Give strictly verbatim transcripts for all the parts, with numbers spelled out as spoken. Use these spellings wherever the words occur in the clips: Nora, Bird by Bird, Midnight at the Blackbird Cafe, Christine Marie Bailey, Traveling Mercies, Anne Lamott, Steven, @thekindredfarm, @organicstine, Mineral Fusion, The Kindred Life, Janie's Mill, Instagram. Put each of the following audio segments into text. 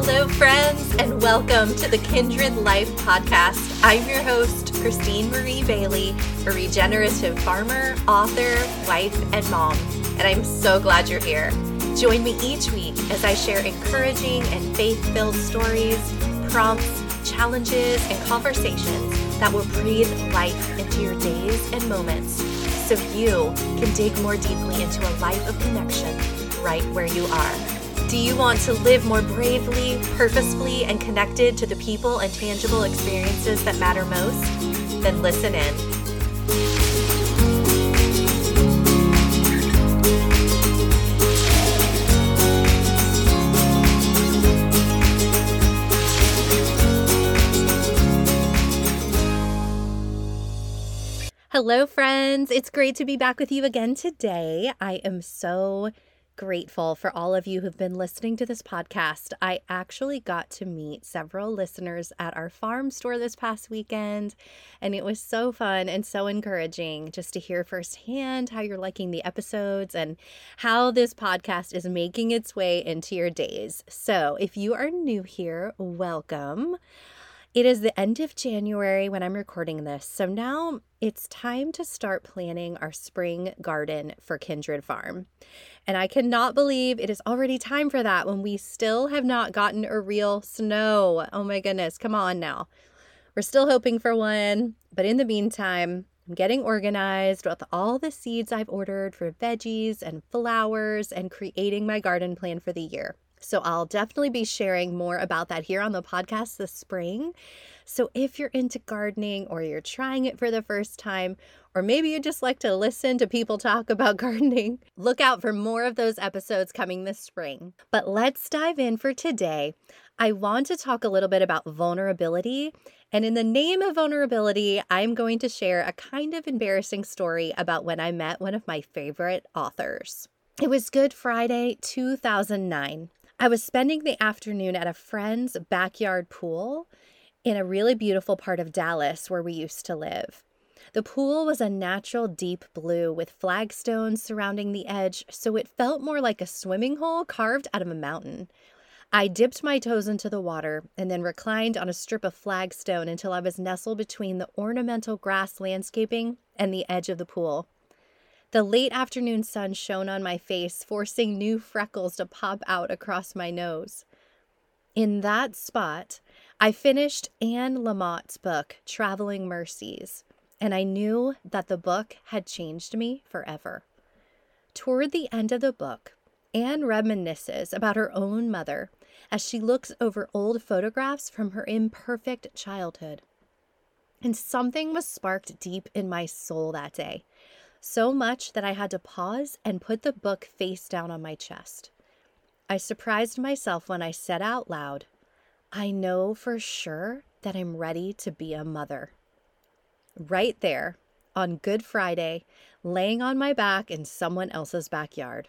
Hello, friends, and welcome to the Kindred Life podcast. I'm your host, Christine Marie Bailey, a regenerative farmer, author, wife, and mom, and I'm so glad you're here. Join me each week as I share encouraging and faith-filled stories, prompts, challenges, and conversations that will breathe life into your days and moments so you can dig more deeply into a life of connection right where you are. Do you want to live more bravely, purposefully, and connected to the people and tangible experiences that matter most? Then listen in. Hello, friends. It's great to be back with you again today. I am so grateful for all of you who've been listening to this podcast. I actually got to meet several listeners at our farm store this past weekend, and it was so fun and so encouraging just to hear firsthand how you're liking the episodes and how this podcast is making its way into your days. So if you are new here, welcome. It is the end of January when I'm recording this, so now it's time to start planning our spring garden for Kindred Farm. And I cannot believe it is already time for that when we still have not gotten a real snow. Oh my goodness, come on now. We're still hoping for one, but in the meantime, I'm getting organized with all the seeds I've ordered for veggies and flowers and creating my garden plan for the year. So I'll definitely be sharing more about that here on the podcast this spring. So if you're into gardening or you're trying it for the first time, or maybe you just like to listen to people talk about gardening, look out for more of those episodes coming this spring. But let's dive in for today. I want to talk a little bit about vulnerability. And in the name of vulnerability, I'm going to share a kind of embarrassing story about when I met one of my favorite authors. It was Good Friday, two thousand nine. I was spending the afternoon at a friend's backyard pool in a really beautiful part of Dallas where we used to live. The pool was a natural deep blue with flagstones surrounding the edge, so it felt more like a swimming hole carved out of a mountain. I dipped my toes into the water and then reclined on a strip of flagstone until I was nestled between the ornamental grass landscaping and the edge of the pool. The late afternoon sun shone on my face, forcing new freckles to pop out across my nose. In that spot, I finished Anne Lamott's book, Traveling Mercies, and I knew that the book had changed me forever. Toward the end of the book, Anne reminisces about her own mother as she looks over old photographs from her imperfect childhood. And something was sparked deep in my soul that day. So much that I had to pause and put the book face down on my chest. I surprised myself when I said out loud, I know for sure that I'm ready to be a mother. Right there, on Good Friday, laying on my back in someone else's backyard.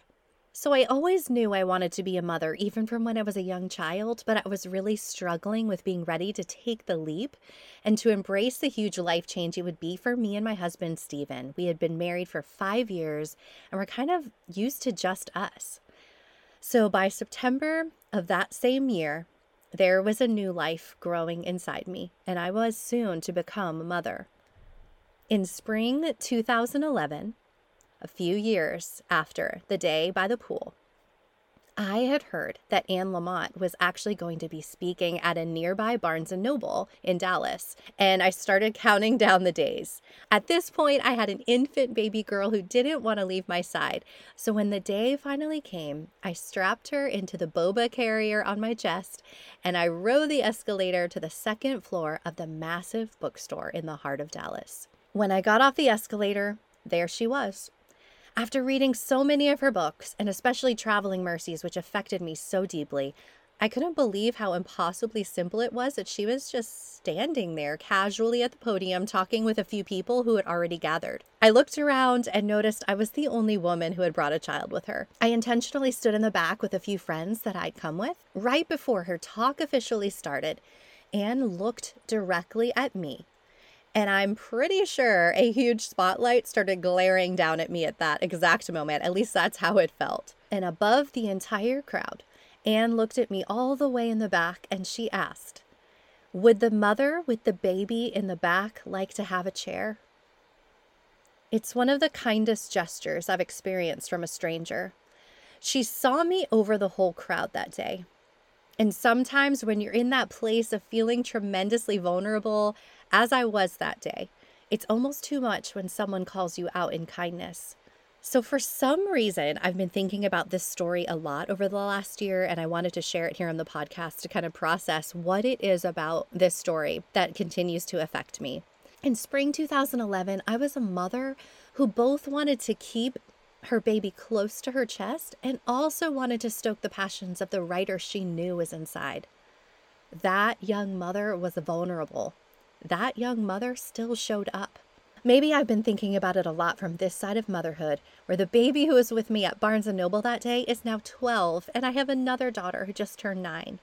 So I always knew I wanted to be a mother, even from when I was a young child, but I was really struggling with being ready to take the leap and to embrace the huge life change it would be for me and my husband, Steven. We had been married for five years and were kind of used to just us. So by September of that same year, there was a new life growing inside me, and I was soon to become a mother. In spring two thousand eleven, a few years after the day by the pool, I had heard that Anne Lamott was actually going to be speaking at a nearby Barnes and Noble in Dallas, and I started counting down the days. At this point, I had an infant baby girl who didn't want to leave my side, so when the day finally came, I strapped her into the boba carrier on my chest, and I rode the escalator to the second floor of the massive bookstore in the heart of Dallas. When I got off the escalator, there she was. After reading so many of her books, and especially Traveling Mercies, which affected me so deeply, I couldn't believe how impossibly simple it was that she was just standing there casually at the podium talking with a few people who had already gathered. I looked around and noticed I was the only woman who had brought a child with her. I intentionally stood in the back with a few friends that I'd come with. Right before her talk officially started, Anne looked directly at me. And I'm pretty sure a huge spotlight started glaring down at me at that exact moment. At least that's how it felt. And above the entire crowd, Anne looked at me all the way in the back and she asked, "Would the mother with the baby in the back like to have a chair?" It's one of the kindest gestures I've experienced from a stranger. She saw me over the whole crowd that day. And sometimes when you're in that place of feeling tremendously vulnerable, as I was that day, it's almost too much when someone calls you out in kindness. So for some reason, I've been thinking about this story a lot over the last year, and I wanted to share it here on the podcast to kind of process what it is about this story that continues to affect me. In spring two thousand eleven, I was a mother who both wanted to keep her baby close to her chest and also wanted to stoke the passions of the writer she knew was inside. That young mother was vulnerable. That young mother still showed up. Maybe I've been thinking about it a lot from this side of motherhood, where the baby who was with me at Barnes and Noble that day is now twelve, and I have another daughter who just turned nine.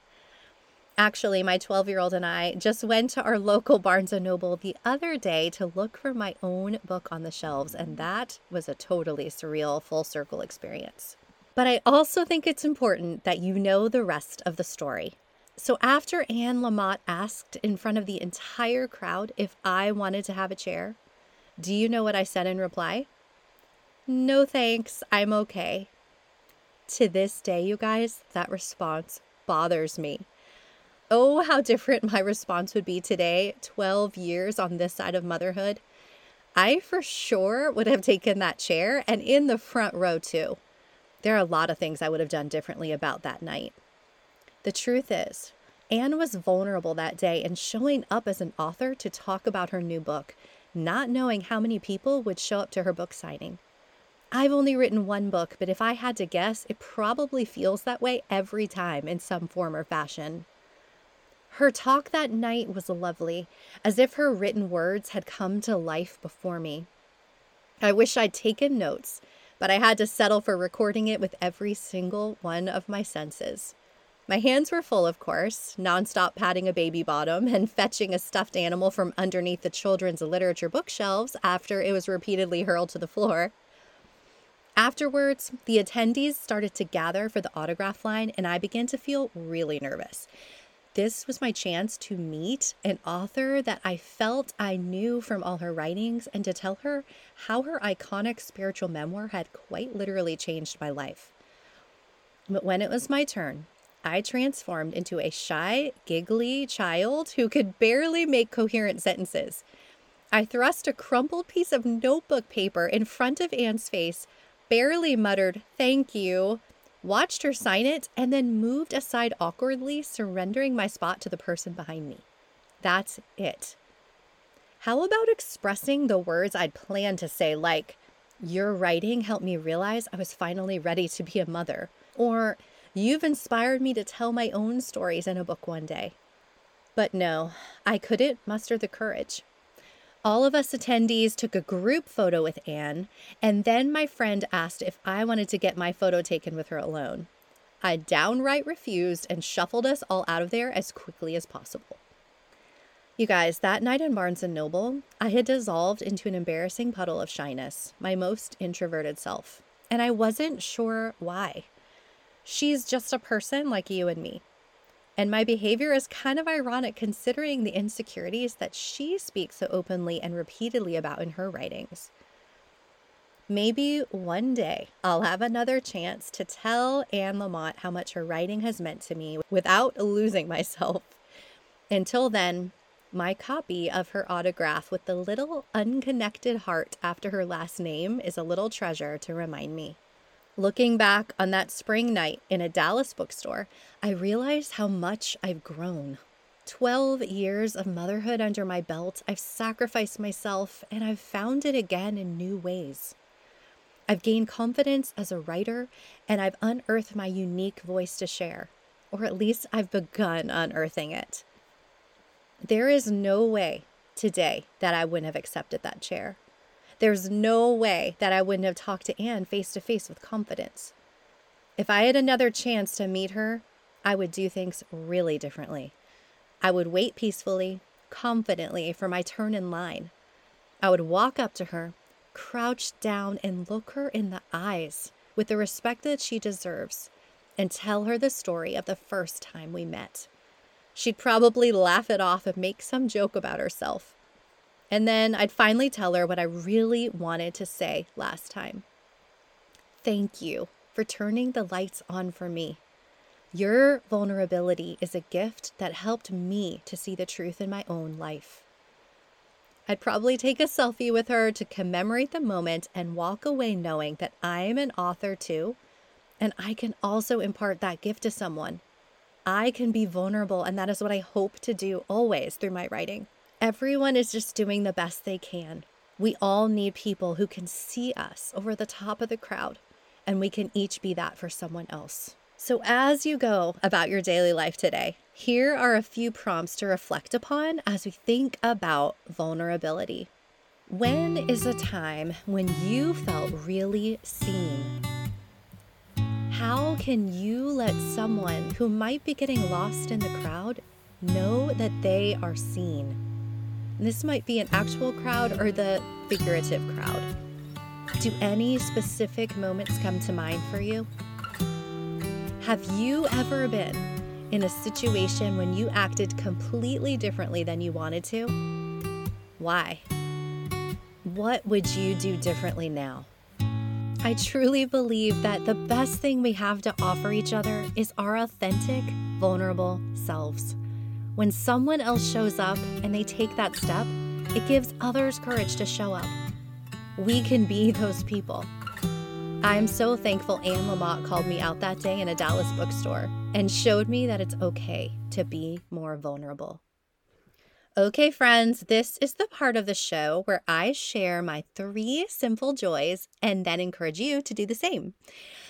Actually, my twelve-year-old and I just went to our local Barnes and Noble the other day to look for my own book on the shelves, and that was a totally surreal, full-circle experience. But I also think it's important that you know the rest of the story. So after Anne Lamott asked in front of the entire crowd if I wanted to have a chair, do you know what I said in reply? "No thanks, I'm okay." To this day, you guys, that response bothers me. Oh, how different my response would be today, twelve years on this side of motherhood. I for sure would have taken that chair, and in the front row too. There are a lot of things I would have done differently about that night. The truth is, Anne was vulnerable that day in showing up as an author to talk about her new book, not knowing how many people would show up to her book signing. I've only written one book, but if I had to guess, it probably feels that way every time in some form or fashion. Her talk that night was lovely, as if her written words had come to life before me. I wish I'd taken notes, but I had to settle for recording it with every single one of my senses. My hands were full, of course, nonstop patting a baby bottom and fetching a stuffed animal from underneath the children's literature bookshelves after it was repeatedly hurled to the floor. Afterwards, the attendees started to gather for the autograph line, and I began to feel really nervous. This was my chance to meet an author that I felt I knew from all her writings and to tell her how her iconic spiritual memoir had quite literally changed my life. But when it was my turn, I transformed into a shy, giggly child who could barely make coherent sentences. I thrust a crumpled piece of notebook paper in front of Anne's face, barely muttered, "Thank you," watched her sign it, and then moved aside awkwardly, surrendering my spot to the person behind me. That's it. How about expressing the words I'd planned to say, like, "Your writing helped me realize I was finally ready to be a mother," or "You've inspired me to tell my own stories in a book one day." But no, I couldn't muster the courage. All of us attendees took a group photo with Anne, and then my friend asked if I wanted to get my photo taken with her alone. I downright refused and shuffled us all out of there as quickly as possible. You guys, that night in Barnes and Noble, I had dissolved into an embarrassing puddle of shyness, my most introverted self, and I wasn't sure why. She's just a person like you and me. And my behavior is kind of ironic considering the insecurities that she speaks so openly and repeatedly about in her writings. Maybe one day I'll have another chance to tell Anne Lamott how much her writing has meant to me without losing myself. Until then, my copy of her autograph with the little unconnected heart after her last name is a little treasure to remind me. Looking back on that spring night in a Dallas bookstore, I realized how much I've grown. Twelve years of motherhood under my belt, I've sacrificed myself, and I've found it again in new ways. I've gained confidence as a writer, and I've unearthed my unique voice to share, or at least I've begun unearthing it. There is no way today that I wouldn't have accepted that chair. There's no way that I wouldn't have talked to Anne face-to-face with confidence. If I had another chance to meet her, I would do things really differently. I would wait peacefully, confidently for my turn in line. I would walk up to her, crouch down, and look her in the eyes with the respect that she deserves, and tell her the story of the first time we met. She'd probably laugh it off and make some joke about herself. And then I'd finally tell her what I really wanted to say last time. Thank you for turning the lights on for me. Your vulnerability is a gift that helped me to see the truth in my own life. I'd probably take a selfie with her to commemorate the moment and walk away knowing that I'm an author too, and I can also impart that gift to someone. I can be vulnerable, and that is what I hope to do always through my writing. Everyone is just doing the best they can. We all need people who can see us over the top of the crowd, and we can each be that for someone else. So as you go about your daily life today, here are a few prompts to reflect upon as we think about vulnerability. When is a time when you felt really seen? How can you let someone who might be getting lost in the crowd know that they are seen? This might be an actual crowd or the figurative crowd. Do any specific moments come to mind for you? Have you ever been in a situation when you acted completely differently than you wanted to? Why? What would you do differently now? I truly believe that the best thing we have to offer each other is our authentic, vulnerable selves. When someone else shows up and they take that step, it gives others courage to show up. We can be those people. I'm so thankful Anne Lamott called me out that day in a Dallas bookstore and showed me that it's okay to be more vulnerable. Okay, friends, this is the part of the show where I share my three simple joys and then encourage you to do the same.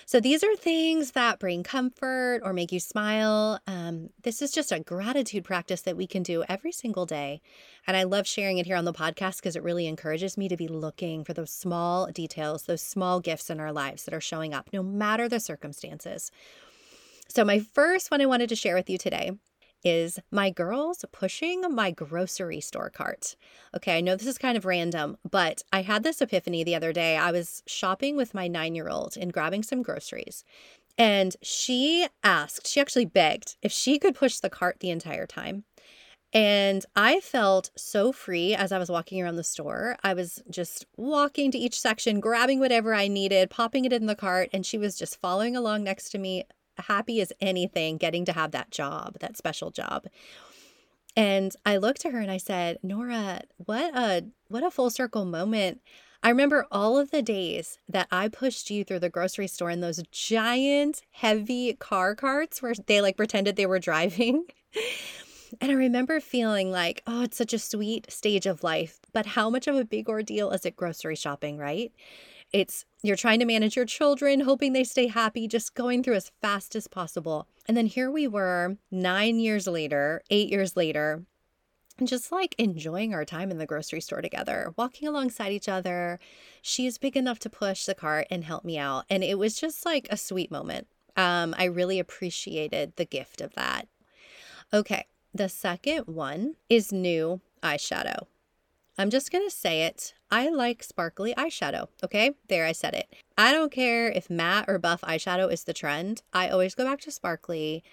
So these are things that bring comfort or make you smile. Um, this is just a gratitude practice that we can do every single day. And I love sharing it here on the podcast because it really encourages me to be looking for those small details, those small gifts in our lives that are showing up no matter the circumstances. So my first one I wanted to share with you today is my girls pushing my grocery store cart. Okay, I know this is kind of random, but I had this epiphany the other day. I was shopping with my nine-year-old and grabbing some groceries, and she asked, she actually begged if she could push the cart the entire time. And I felt so free as I was walking around the store. I was just walking to each section, grabbing whatever I needed, popping it in the cart, and she was just following along next to me, happy as anything, getting to have that job, that special job. And I looked at her and I said, Nora, what a what a full circle moment. I remember all of the days that I pushed you through the grocery store in those giant, heavy car carts where they like pretended they were driving. And I remember feeling like, oh, it's such a sweet stage of life, but how much of a big ordeal is it grocery shopping, right? It's you're trying to manage your children, hoping they stay happy, just going through as fast as possible. And then here we were nine years later, eight years later, just like enjoying our time in the grocery store together, walking alongside each other. She's big enough to push the cart and help me out. And it was just like a sweet moment. Um, I really appreciated the gift of that. Okay, the second one is new eyeshadow. I'm just going to say it. I like sparkly eyeshadow. Okay, there I said it. I don't care if matte or buff eyeshadow is the trend. I always go back to sparkly.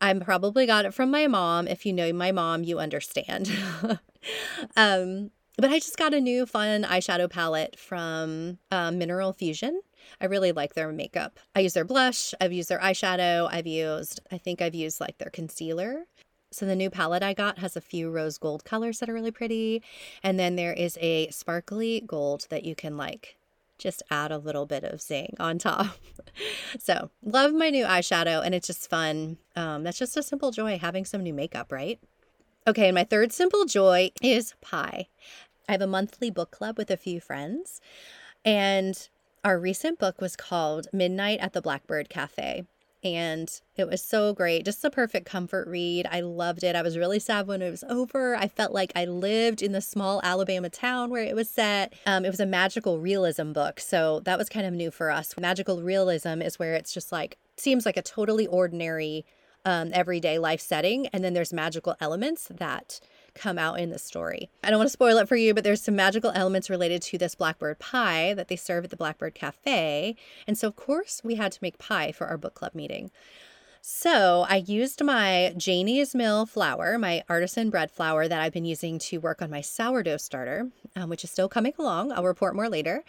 I probably got it from my mom. If you know my mom, you understand. um, but I just got a new fun eyeshadow palette from uh, Mineral Fusion. I really like their makeup. I use their blush. I've used their eyeshadow. I've used, I think I've used like their concealer. So the new palette I got has a few rose gold colors that are really pretty. And then there is a sparkly gold that you can like just add a little bit of zing on top. So love my new eyeshadow, and it's just fun. Um, that's just a simple joy, having some new makeup, right? Okay, and my third simple joy is pie. I have a monthly book club with a few friends, and our recent book was called Midnight at the Blackbird Cafe. And it was so great. Just a perfect comfort read. I loved it. I was really sad when it was over. I felt like I lived in the small Alabama town where it was set. Um, it was a magical realism book. So that was kind of new for us. Magical realism is where it's just like, seems like a totally ordinary, um, everyday life setting. And then there's magical elements that come out in the story. I don't want to spoil it for you, but there's some magical elements related to this blackbird pie that they serve at the Blackbird Cafe. And so, of course, we had to make pie for our book club meeting. So I used my Janie's Mill flour, my artisan bread flour that I've been using to work on my sourdough starter, um, which is still coming along. I'll report more later.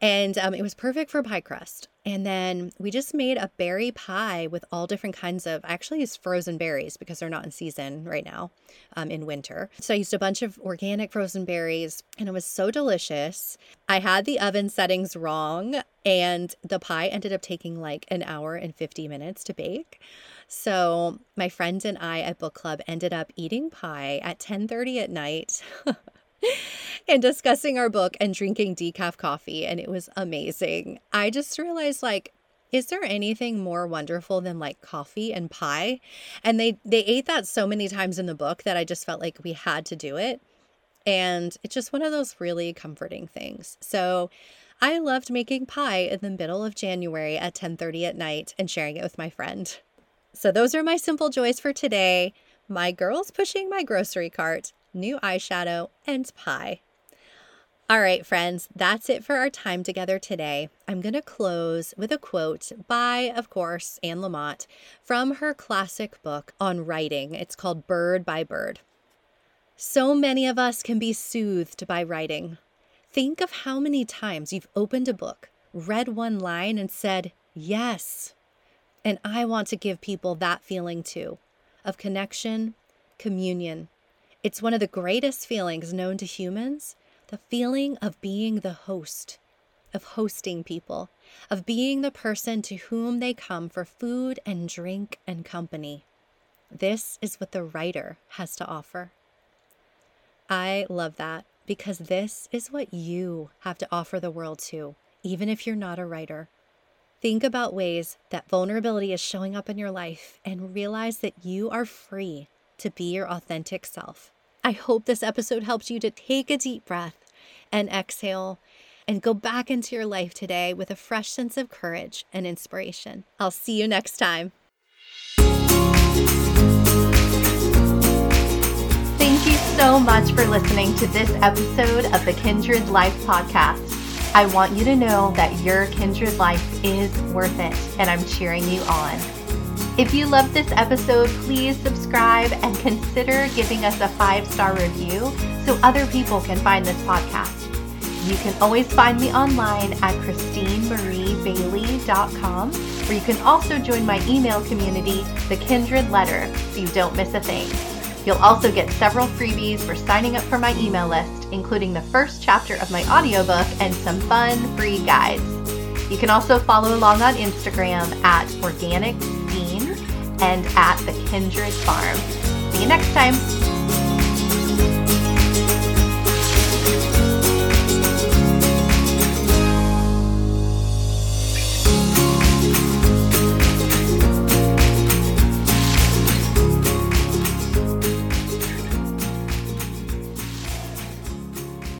And um, it was perfect for pie crust. And then we just made a berry pie with all different kinds of, I actually used frozen berries because they're not in season right now um, in winter. So I used a bunch of organic frozen berries and it was so delicious. I had the oven settings wrong. And the pie ended up taking like an hour and fifty minutes to bake. So my friends and I at book club ended up eating pie at ten thirty at night and discussing our book and drinking decaf coffee. And it was amazing. I just realized, like, is there anything more wonderful than like coffee and pie? And they, they ate that so many times in the book that I just felt like we had to do it. And it's just one of those really comforting things. So I loved making pie in the middle of January at ten thirty at night and sharing it with my friend. So those are my simple joys for today. My girls pushing my grocery cart, new eyeshadow, and pie. All right, friends, that's it for our time together today. I'm going to close with a quote by, of course, Anne Lamott from her classic book on writing. It's called Bird by Bird. So many of us can be soothed by writing. Think of how many times you've opened a book, read one line, and said, yes. And I want to give people that feeling too, of connection, communion. It's one of the greatest feelings known to humans, the feeling of being the host, of hosting people, of being the person to whom they come for food and drink and company. This is what the writer has to offer. I love that because this is what you have to offer the world too, even if you're not a writer. Think about ways that vulnerability is showing up in your life and realize that you are free to be your authentic self. I hope this episode helps you to take a deep breath and exhale and go back into your life today with a fresh sense of courage and inspiration. I'll see you next time. So much for listening to this episode of the Kindred Life podcast. I want you to know that your Kindred Life is worth it, and I'm cheering you on. If you loved this episode, please subscribe and consider giving us a five-star review so other people can find this podcast. You can always find me online at christine marie bailey dot com, where you can also join my email community, The Kindred Letter, so you don't miss a thing. You'll also get several freebies for signing up for my email list, including the first chapter of my audiobook and some fun free guides. You can also follow along on Instagram at Organic Scene and at The Kindred Farm. See you next time.